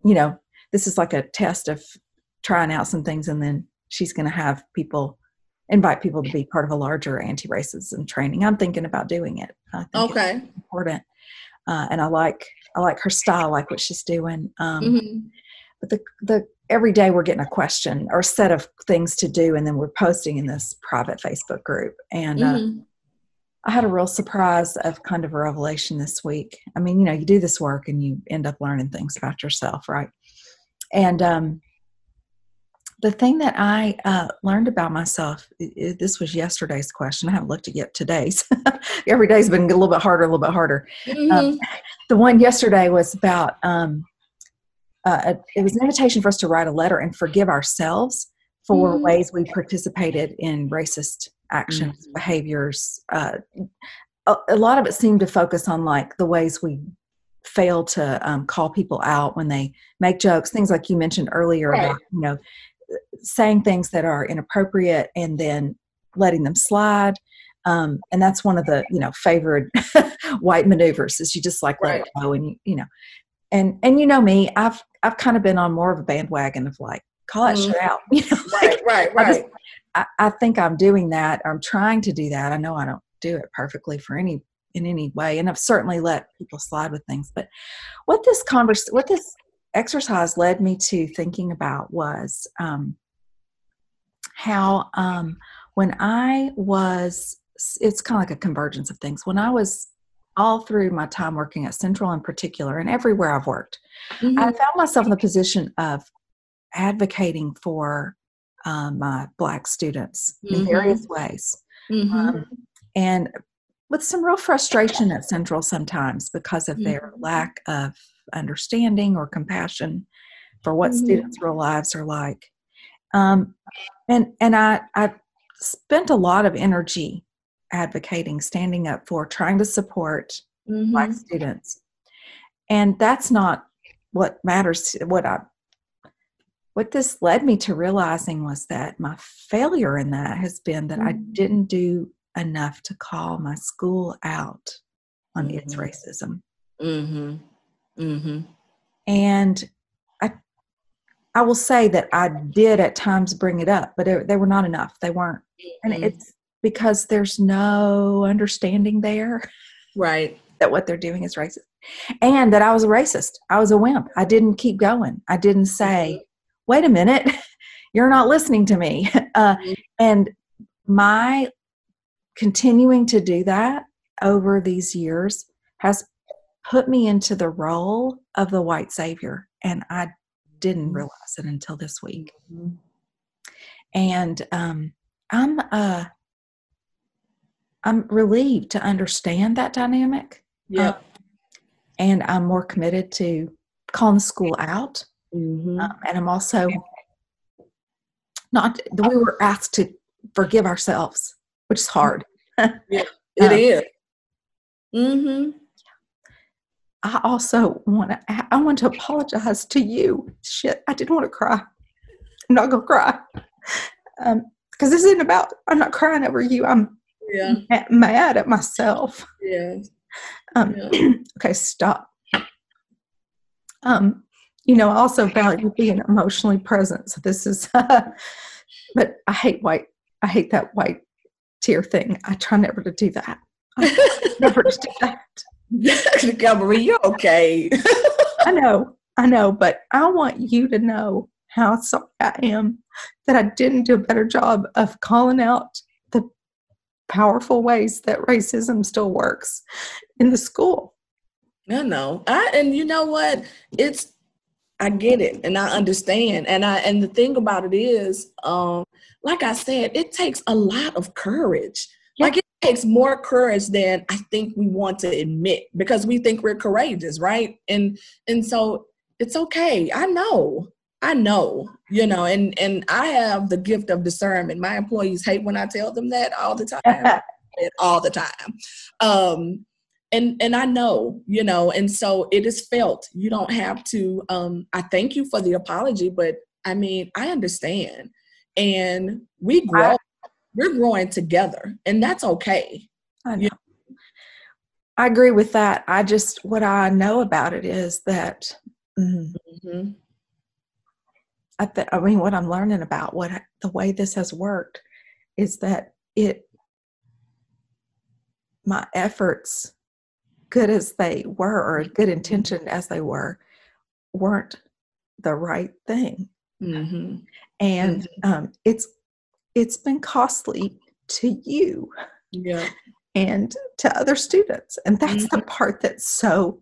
you know, this is like a test of trying out some things, and then she's going to have people invite people to be part of a larger anti-racism training. I'm thinking about doing it. I think it's important, and I like her style. I like what she's doing. But the every day we're getting a question or a set of things to do, and then we're posting in this private Facebook group. And I had a real surprise of kind of a revelation this week. I mean, you know, you do this work and you end up learning things about yourself, right? And the thing that I learned about myself, this was yesterday's question. I haven't looked at yet today's. Every day's been a little bit harder, a little bit harder. The one yesterday was about... it was an invitation for us to write a letter and forgive ourselves for ways we participated in racist actions, behaviors. A lot of it seemed to focus on like the ways we fail to call people out when they make jokes, things like you mentioned earlier about, you know, saying things that are inappropriate and then letting them slide. And that's one of the, you know, favorite white maneuvers is you just like let it go and, you know. And you know me, I've I've kind of been on more of a bandwagon of like, call that shit out. You know, like, right. I think I'm doing that. I'm trying to do that. I know I don't do it perfectly in any way. And I've certainly let people slide with things. But what this exercise led me to thinking about was how when I was, it's kind of like a convergence of things. When I was all through my time working at Central in particular, and everywhere I've worked, I found myself in the position of advocating for my Black students in various ways. And with some real frustration at Central sometimes because of their lack of understanding or compassion for what students' real lives are like. And I spent a lot of energy advocating, standing up for, trying to support Black students. And that's not what matters. What this led me to realizing was that my failure in that has been that I didn't do enough to call my school out on its racism. And I will say that I did at times bring it up, but they were not enough. They weren't. And it's because there's no understanding there. Right. That what they're doing is racist. And that I was a racist. I was a wimp. I didn't keep going. I didn't say, wait a minute, you're not listening to me. And my continuing to do that over these years has put me into the role of the white savior. And I didn't realize it until this week. And I'm relieved to understand that dynamic. Yeah. And I'm more committed to calling the school out. And I'm also not, we were asked to forgive ourselves, which is hard. It is. I also want to apologize to you. Shit, I didn't want to cry. I'm not going to cry. Because this isn't about, I'm not crying over you. I'm mad at myself. Okay, stop. You know, I also value being emotionally present. So this is, but I hate that white tear thing. I try never to do that. I never to do that. Montgomery, you're okay. I know, but I want you to know how sorry I am that I didn't do a better job of calling out the powerful ways that racism still works in the school. No. And you know what? I get it, and I understand. And the thing about it is, like I said, it takes a lot of courage. Like it takes more courage than I think we want to admit, because we think we're courageous, right? And so it's okay. I know, you know, and I have the gift of discernment. My employees hate when I tell them that all the time. And I know, you know, and so it is felt. You don't have to, I thank you for the apology, but I mean, I understand. And we grow. We're growing together, and that's okay. I know. I agree with that. What I know about it is that what I'm learning about the way this has worked is that my efforts, good as they were, or good intentioned as they were, weren't the right thing. And it's been costly to you and to other students. And that's the part that's so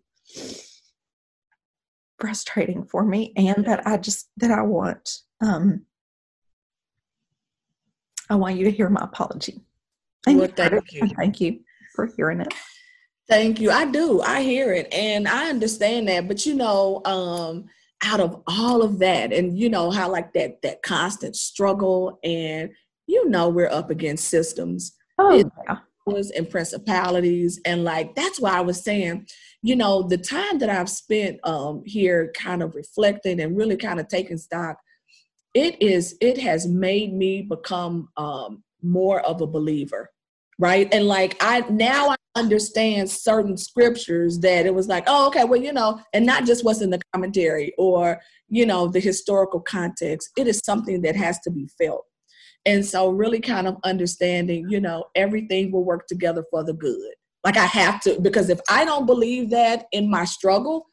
frustrating for me. And that I want, you to hear my apology. Thank you. Thank you for hearing it. Thank you. I do. I hear it. And I understand that, but you know, out of all of that, and you know how like that constant struggle, and you know we're up against systems, and principalities, and like that's why I was saying, you know, the time that I've spent here, kind of reflecting and really kind of taking stock, it has made me become more of a believer. right? And like, now I understand certain scriptures that it was like, oh, okay, well, you know, and not just what's in the commentary or, you know, the historical context. It is something that has to be felt. And so really kind of understanding, you know, everything will work together for the good. Like I have to, because if I don't believe that in my struggle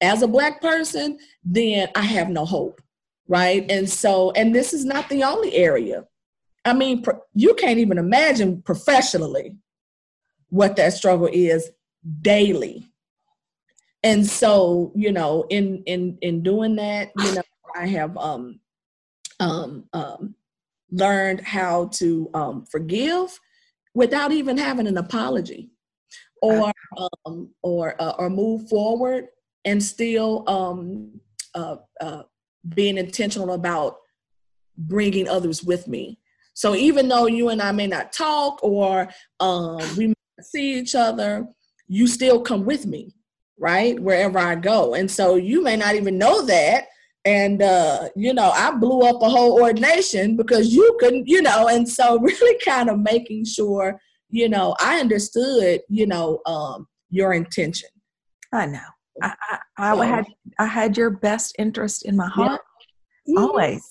as a Black person, then I have no hope, right? And so, and this is not the only area. I mean, you can't even imagine professionally what that struggle is daily. And so, you know, in doing that, you know, I have learned how to forgive without even having an apology, or move forward and still being intentional about bringing others with me. So even though you and I may not talk or we may not see each other, you still come with me, right? Wherever I go. And so you may not even know that. And, you know, I blew up a whole ordination because you couldn't, you know, and so really kind of making sure, you know, I understood, you know, your intention. I know. I had your best interest in my heart. Yeah. Always.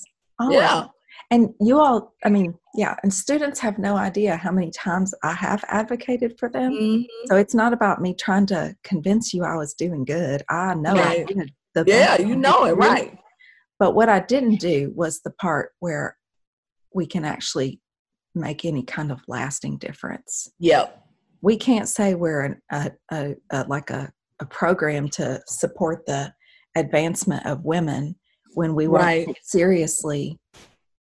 Yeah. And you all, I mean, yeah. And students have no idea how many times I have advocated for them. Mm-hmm. So it's not about me trying to convince you I was doing good. I know. Right. I did the best. You know it. Right. But what I didn't do was the part where we can actually make any kind of lasting difference. Yep. We can't say we're like a program to support the advancement of women when we want to take seriously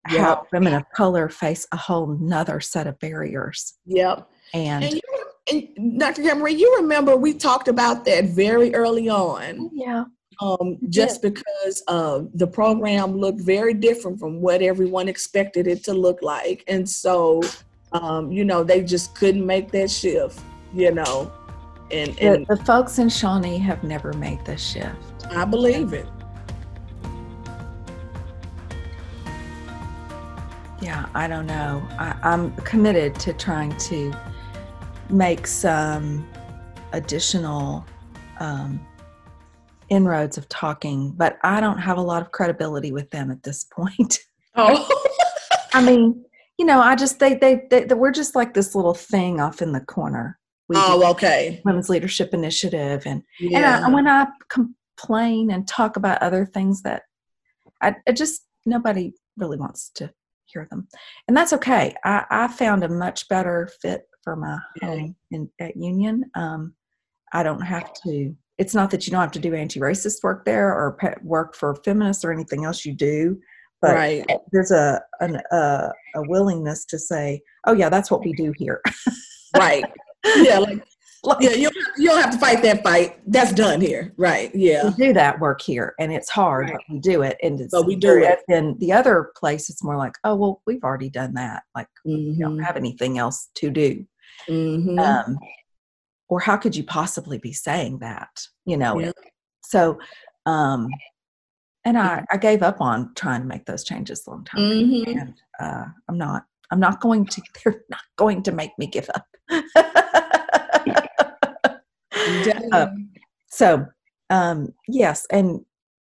how women of color face a whole nother set of barriers. Yep. And Dr. Cameron, you remember we talked about that very early on. Yeah. Just because the program looked very different from what everyone expected it to look like. And so, you know, they just couldn't make that shift, you know. And the folks in Shawnee have never made this shift. I believe it. Yeah, I don't know. I'm committed to trying to make some additional inroads of talking, but I don't have a lot of credibility with them at this point. Oh, I mean, you know, I just they we're just like this little thing off in the corner. We Women's Leadership Initiative, and when I complain and talk about other things that I just nobody really wants to hear them. And that's okay. I found a much better fit for my home at Union. I don't have to, it's not that you don't have to do anti-racist work there or work for feminists or anything else you do, but there's a willingness to say, oh yeah, that's what we do here. Right. Yeah. You don't have to fight that fight. That's done here. Right. Yeah. We do that work here and it's hard, but we do it. And in the other place, it's more like, oh, well, we've already done that. Like we don't have anything else to do. Mm-hmm. Or how could you possibly be saying that, you know? Yeah. So, and I gave up on trying to make those changes a long time. Mm-hmm. And, I'm not going to, they're not going to make me give up. Yes, and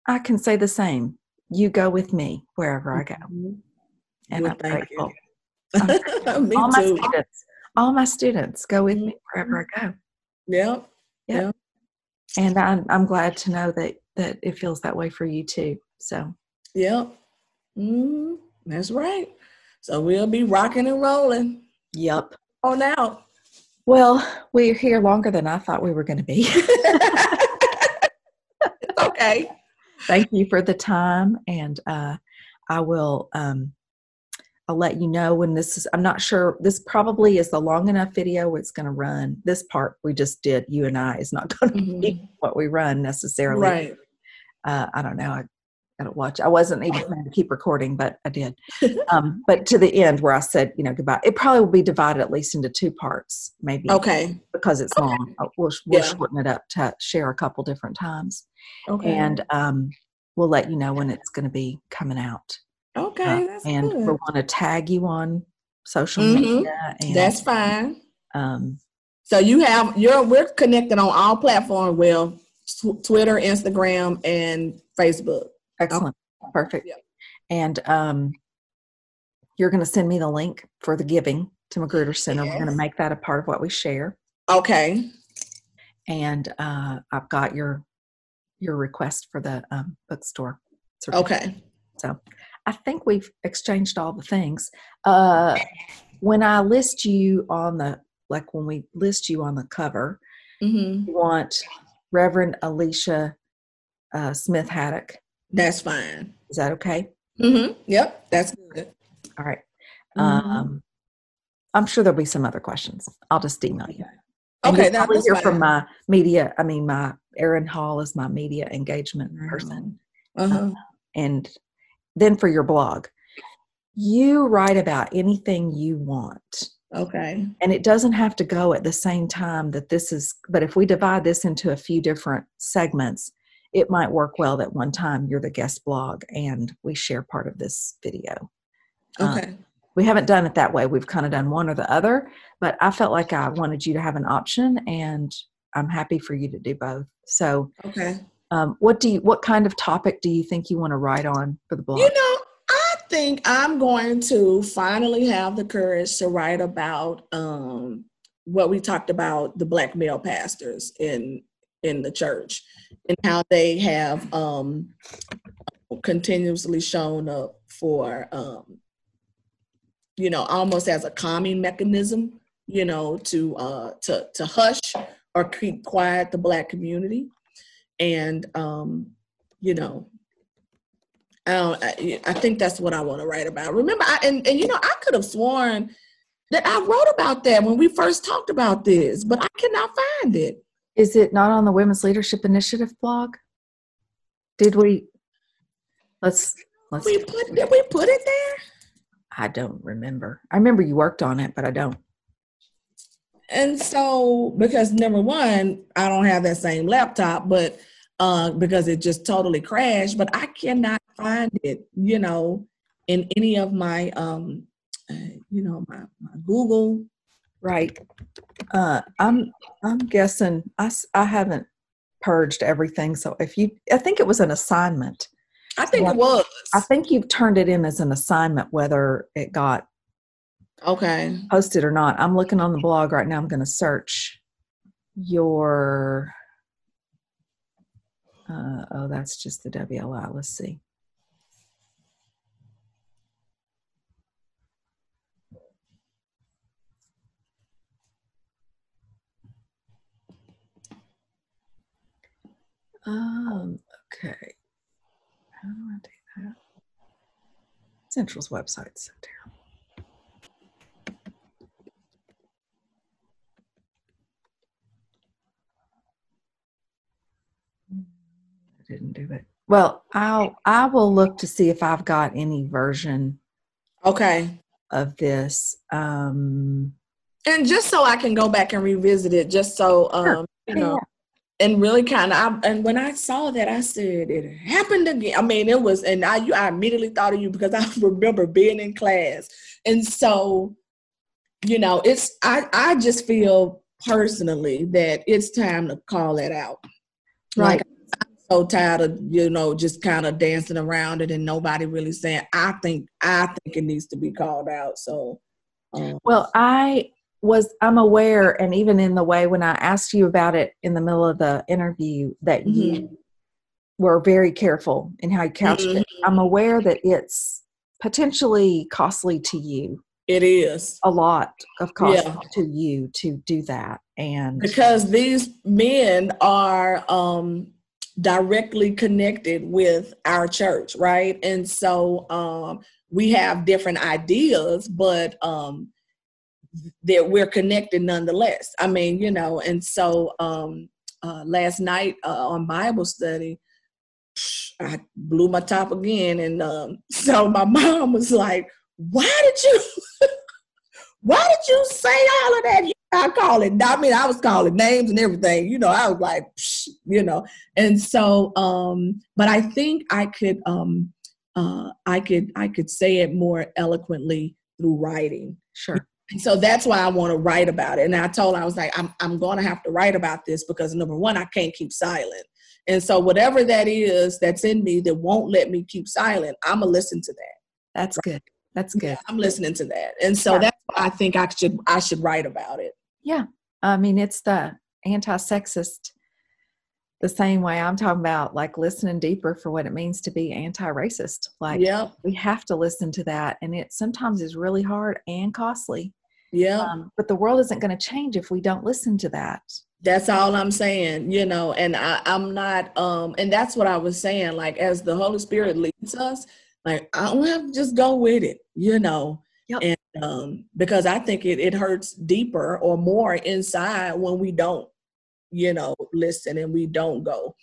I can say the same. You go with me wherever I go, and well, I'm grateful. Me all too. All my students go with me wherever I go. Yep. And I'm glad to know that it feels that way for you too. So. Yep. That's right. So we'll be rocking and rolling. Yep. On out. Well, we're here longer than I thought we were going to be. It's okay. Thank you for the time. And I will, I'll let you know when this is, I'm not sure, this probably is the long enough video where it's going to run. This part we just did, you and I, is not going to be what we run necessarily. Right. I don't know. I got to watch. I wasn't even going to keep recording, but I did. But to the end where I said, you know, goodbye, it probably will be divided at least into two parts, maybe. Okay. Because it's long. We'll shorten it up to share a couple different times. Okay. And we'll let you know when it's going to be coming out. Okay. That's good. And we want to tag you on social media. And that's fine. So you have we're connected on all platforms. Well, Twitter, Instagram, and Facebook. Excellent. Okay. Perfect. Yep. And you're going to send me the link for the giving to Magruder Center. Yes. We're going to make that a part of what we share. Okay. And I've got your request for the bookstore. Okay. So I think we've exchanged all the things. When I list you on the, like when we list you on the cover, mm-hmm. you want Reverend Alicia Smith-Haddock. That's fine. Is that okay? Mm-hmm. Yep. That's good. All right. Mm-hmm. I'm sure there'll be some other questions. I'll just email you. And okay. I'll hear from my media. I mean, my Erin Hall is my media engagement person. Uh-huh. And then for your blog, you write about anything you want. Okay. And it doesn't have to go at the same time that this is, but if we divide this into a few different segments, it might work well that one time you're the guest blog and we share part of this video. Okay. We haven't done it that way. We've kind of done one or the other, but I felt like I wanted you to have an option, and I'm happy for you to do both. So, okay. What kind of topic do you think you want to write on for the blog? You know, I think I'm going to finally have the courage to write about what we talked about, the Black male pastors in the church and how they have continuously shown up for, you know, almost as a calming mechanism, you know, to hush or keep quiet the Black community. And, you know, I think that's what I want to write about. Remember, you know, I could have sworn that I wrote about that when we first talked about this, but I cannot find it. Is it not on the Women's Leadership Initiative blog? Did we? Did we put it there? I don't remember. I remember you worked on it, but I don't. And so, because number one, I don't have that same laptop, but because it just totally crashed, but I cannot find it, you know, in any of my, you know, my Google. Right. I'm guessing I haven't purged everything. So if you, I think it was an assignment. I think it was. I think you've turned it in as an assignment, whether it got okay posted or not. I'm looking on the blog right now. I'm going to search your oh, that's just the WLI. Let's see. Okay, how do I do that? Central's website's so terrible. Didn't do it. Well, I will look to see if I've got any version of this. And just so I can go back and revisit it, just so you know, and really kind of, and when I saw that, I said, it happened again. I mean, it was, and I immediately thought of you because I remember being in class. And so, you know, it's, I just feel personally that it's time to call that out. Right. Like, so tired of, you know, just kind of dancing around it and nobody really saying, I think it needs to be called out. So, well, I'm aware. And even in the way when I asked you about it in the middle of the interview that mm-hmm. you were very careful in how you couched mm-hmm. it. I'm aware that it's potentially costly to you. It is a lot of cost to you to do that. And because these men are, directly connected with our church, right? And so we have different ideas, but that we're connected nonetheless. I mean, you know, and so last night on Bible study, I blew my top again. And so my mom was like, why did you say all of that? I call it, I mean, I was calling names and everything, you know, I was like, you know, and so, but I think I could say it more eloquently through writing. Sure. And so that's why I want to write about it. And I told her, I was like, I'm going to have to write about this because, number one, I can't keep silent. And so whatever that is that's in me that won't let me keep silent, I'm going to listen to that. That's right? Good. That's good. Yeah, I'm listening to that. And so that's why I think I should write about it. Yeah. I mean, it's the anti-sexist the same way I'm talking about, like, listening deeper for what it means to be anti-racist. Like, we have to listen to that. And it sometimes is really hard and costly. Yeah. But the world isn't going to change if we don't listen to that. That's all I'm saying, you know, and I'm not, and that's what I was saying. Like, as the Holy Spirit leads us, like, I don't have to just go with it, you know. Yep. And because I think it hurts deeper or more inside when we don't, you know, listen and we don't go.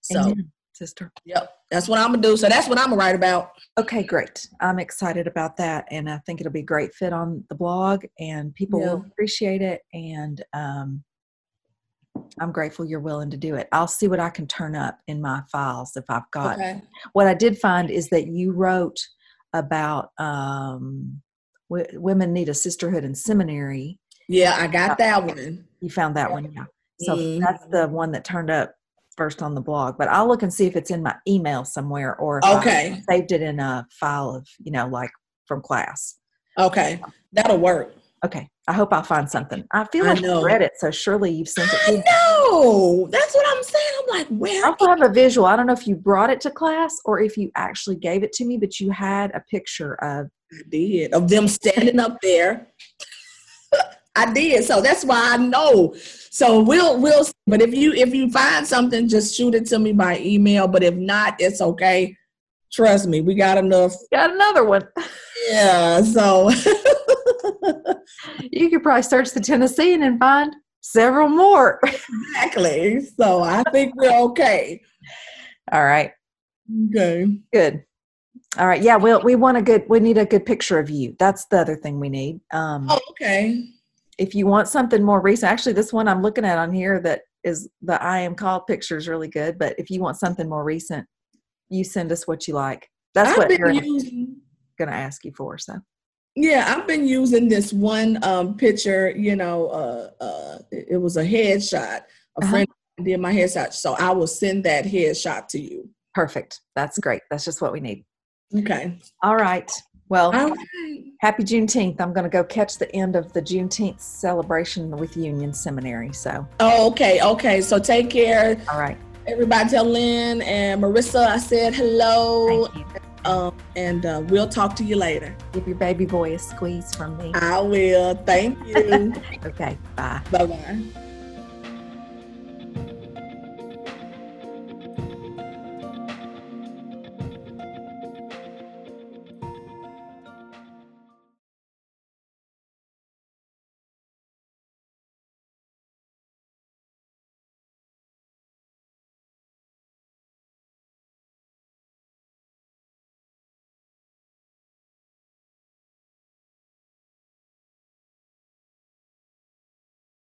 So, amen, sister. Yep. That's what I'm going to do. So that's what I'm going to write about. Okay, great. I'm excited about that. And I think it'll be a great fit on the blog and people will appreciate it. And I'm grateful you're willing to do it. I'll see what I can turn up in my files if I've got. Okay. What I did find is that you wrote about women need a sisterhood in seminary. Yeah, I got that one. You found that one, yeah. So that's the one that turned up first on the blog. But I'll look and see if it's in my email somewhere or if I saved it in a file of, you know, like from class. Okay, that'll work. Okay. I hope I'll find something. I feel like I read it, so surely you've sent it to me. I know. That's what I'm saying. I'm like, where? I have a visual. I don't know if you brought it to class or if you actually gave it to me, but you had a picture of. I did. Of them standing up there. I did. So that's why I know. So we'll see. But if you find something, just shoot it to me by email. But if not, it's okay. Trust me, we got enough. Got another one. Yeah. So. You could probably search the Tennessean and find several more. Exactly. So I think we're okay. All right. Okay. Good. All right. Yeah. Well, we need a good picture of you. That's the other thing we need. Okay. If you want something more recent, actually this one I'm looking at on here that is the I Am Called picture is really good. But if you want something more recent, you send us what you like. That's what you're going to ask you for. So. Yeah, I've been using this one picture, you know, it was a headshot. A friend did my headshot. So I will send that headshot to you. Perfect. That's great. That's just what we need. Okay. All right. Well, happy Juneteenth. I'm going to go catch the end of the Juneteenth celebration with Union Seminary. So. Oh, okay. Okay. So take care. All right. Everybody tell Lynn and Marissa I said hello. Thank you. And we'll talk to you later. Give your baby boy a squeeze from me. I will. Thank you. Okay. Bye. Bye-bye.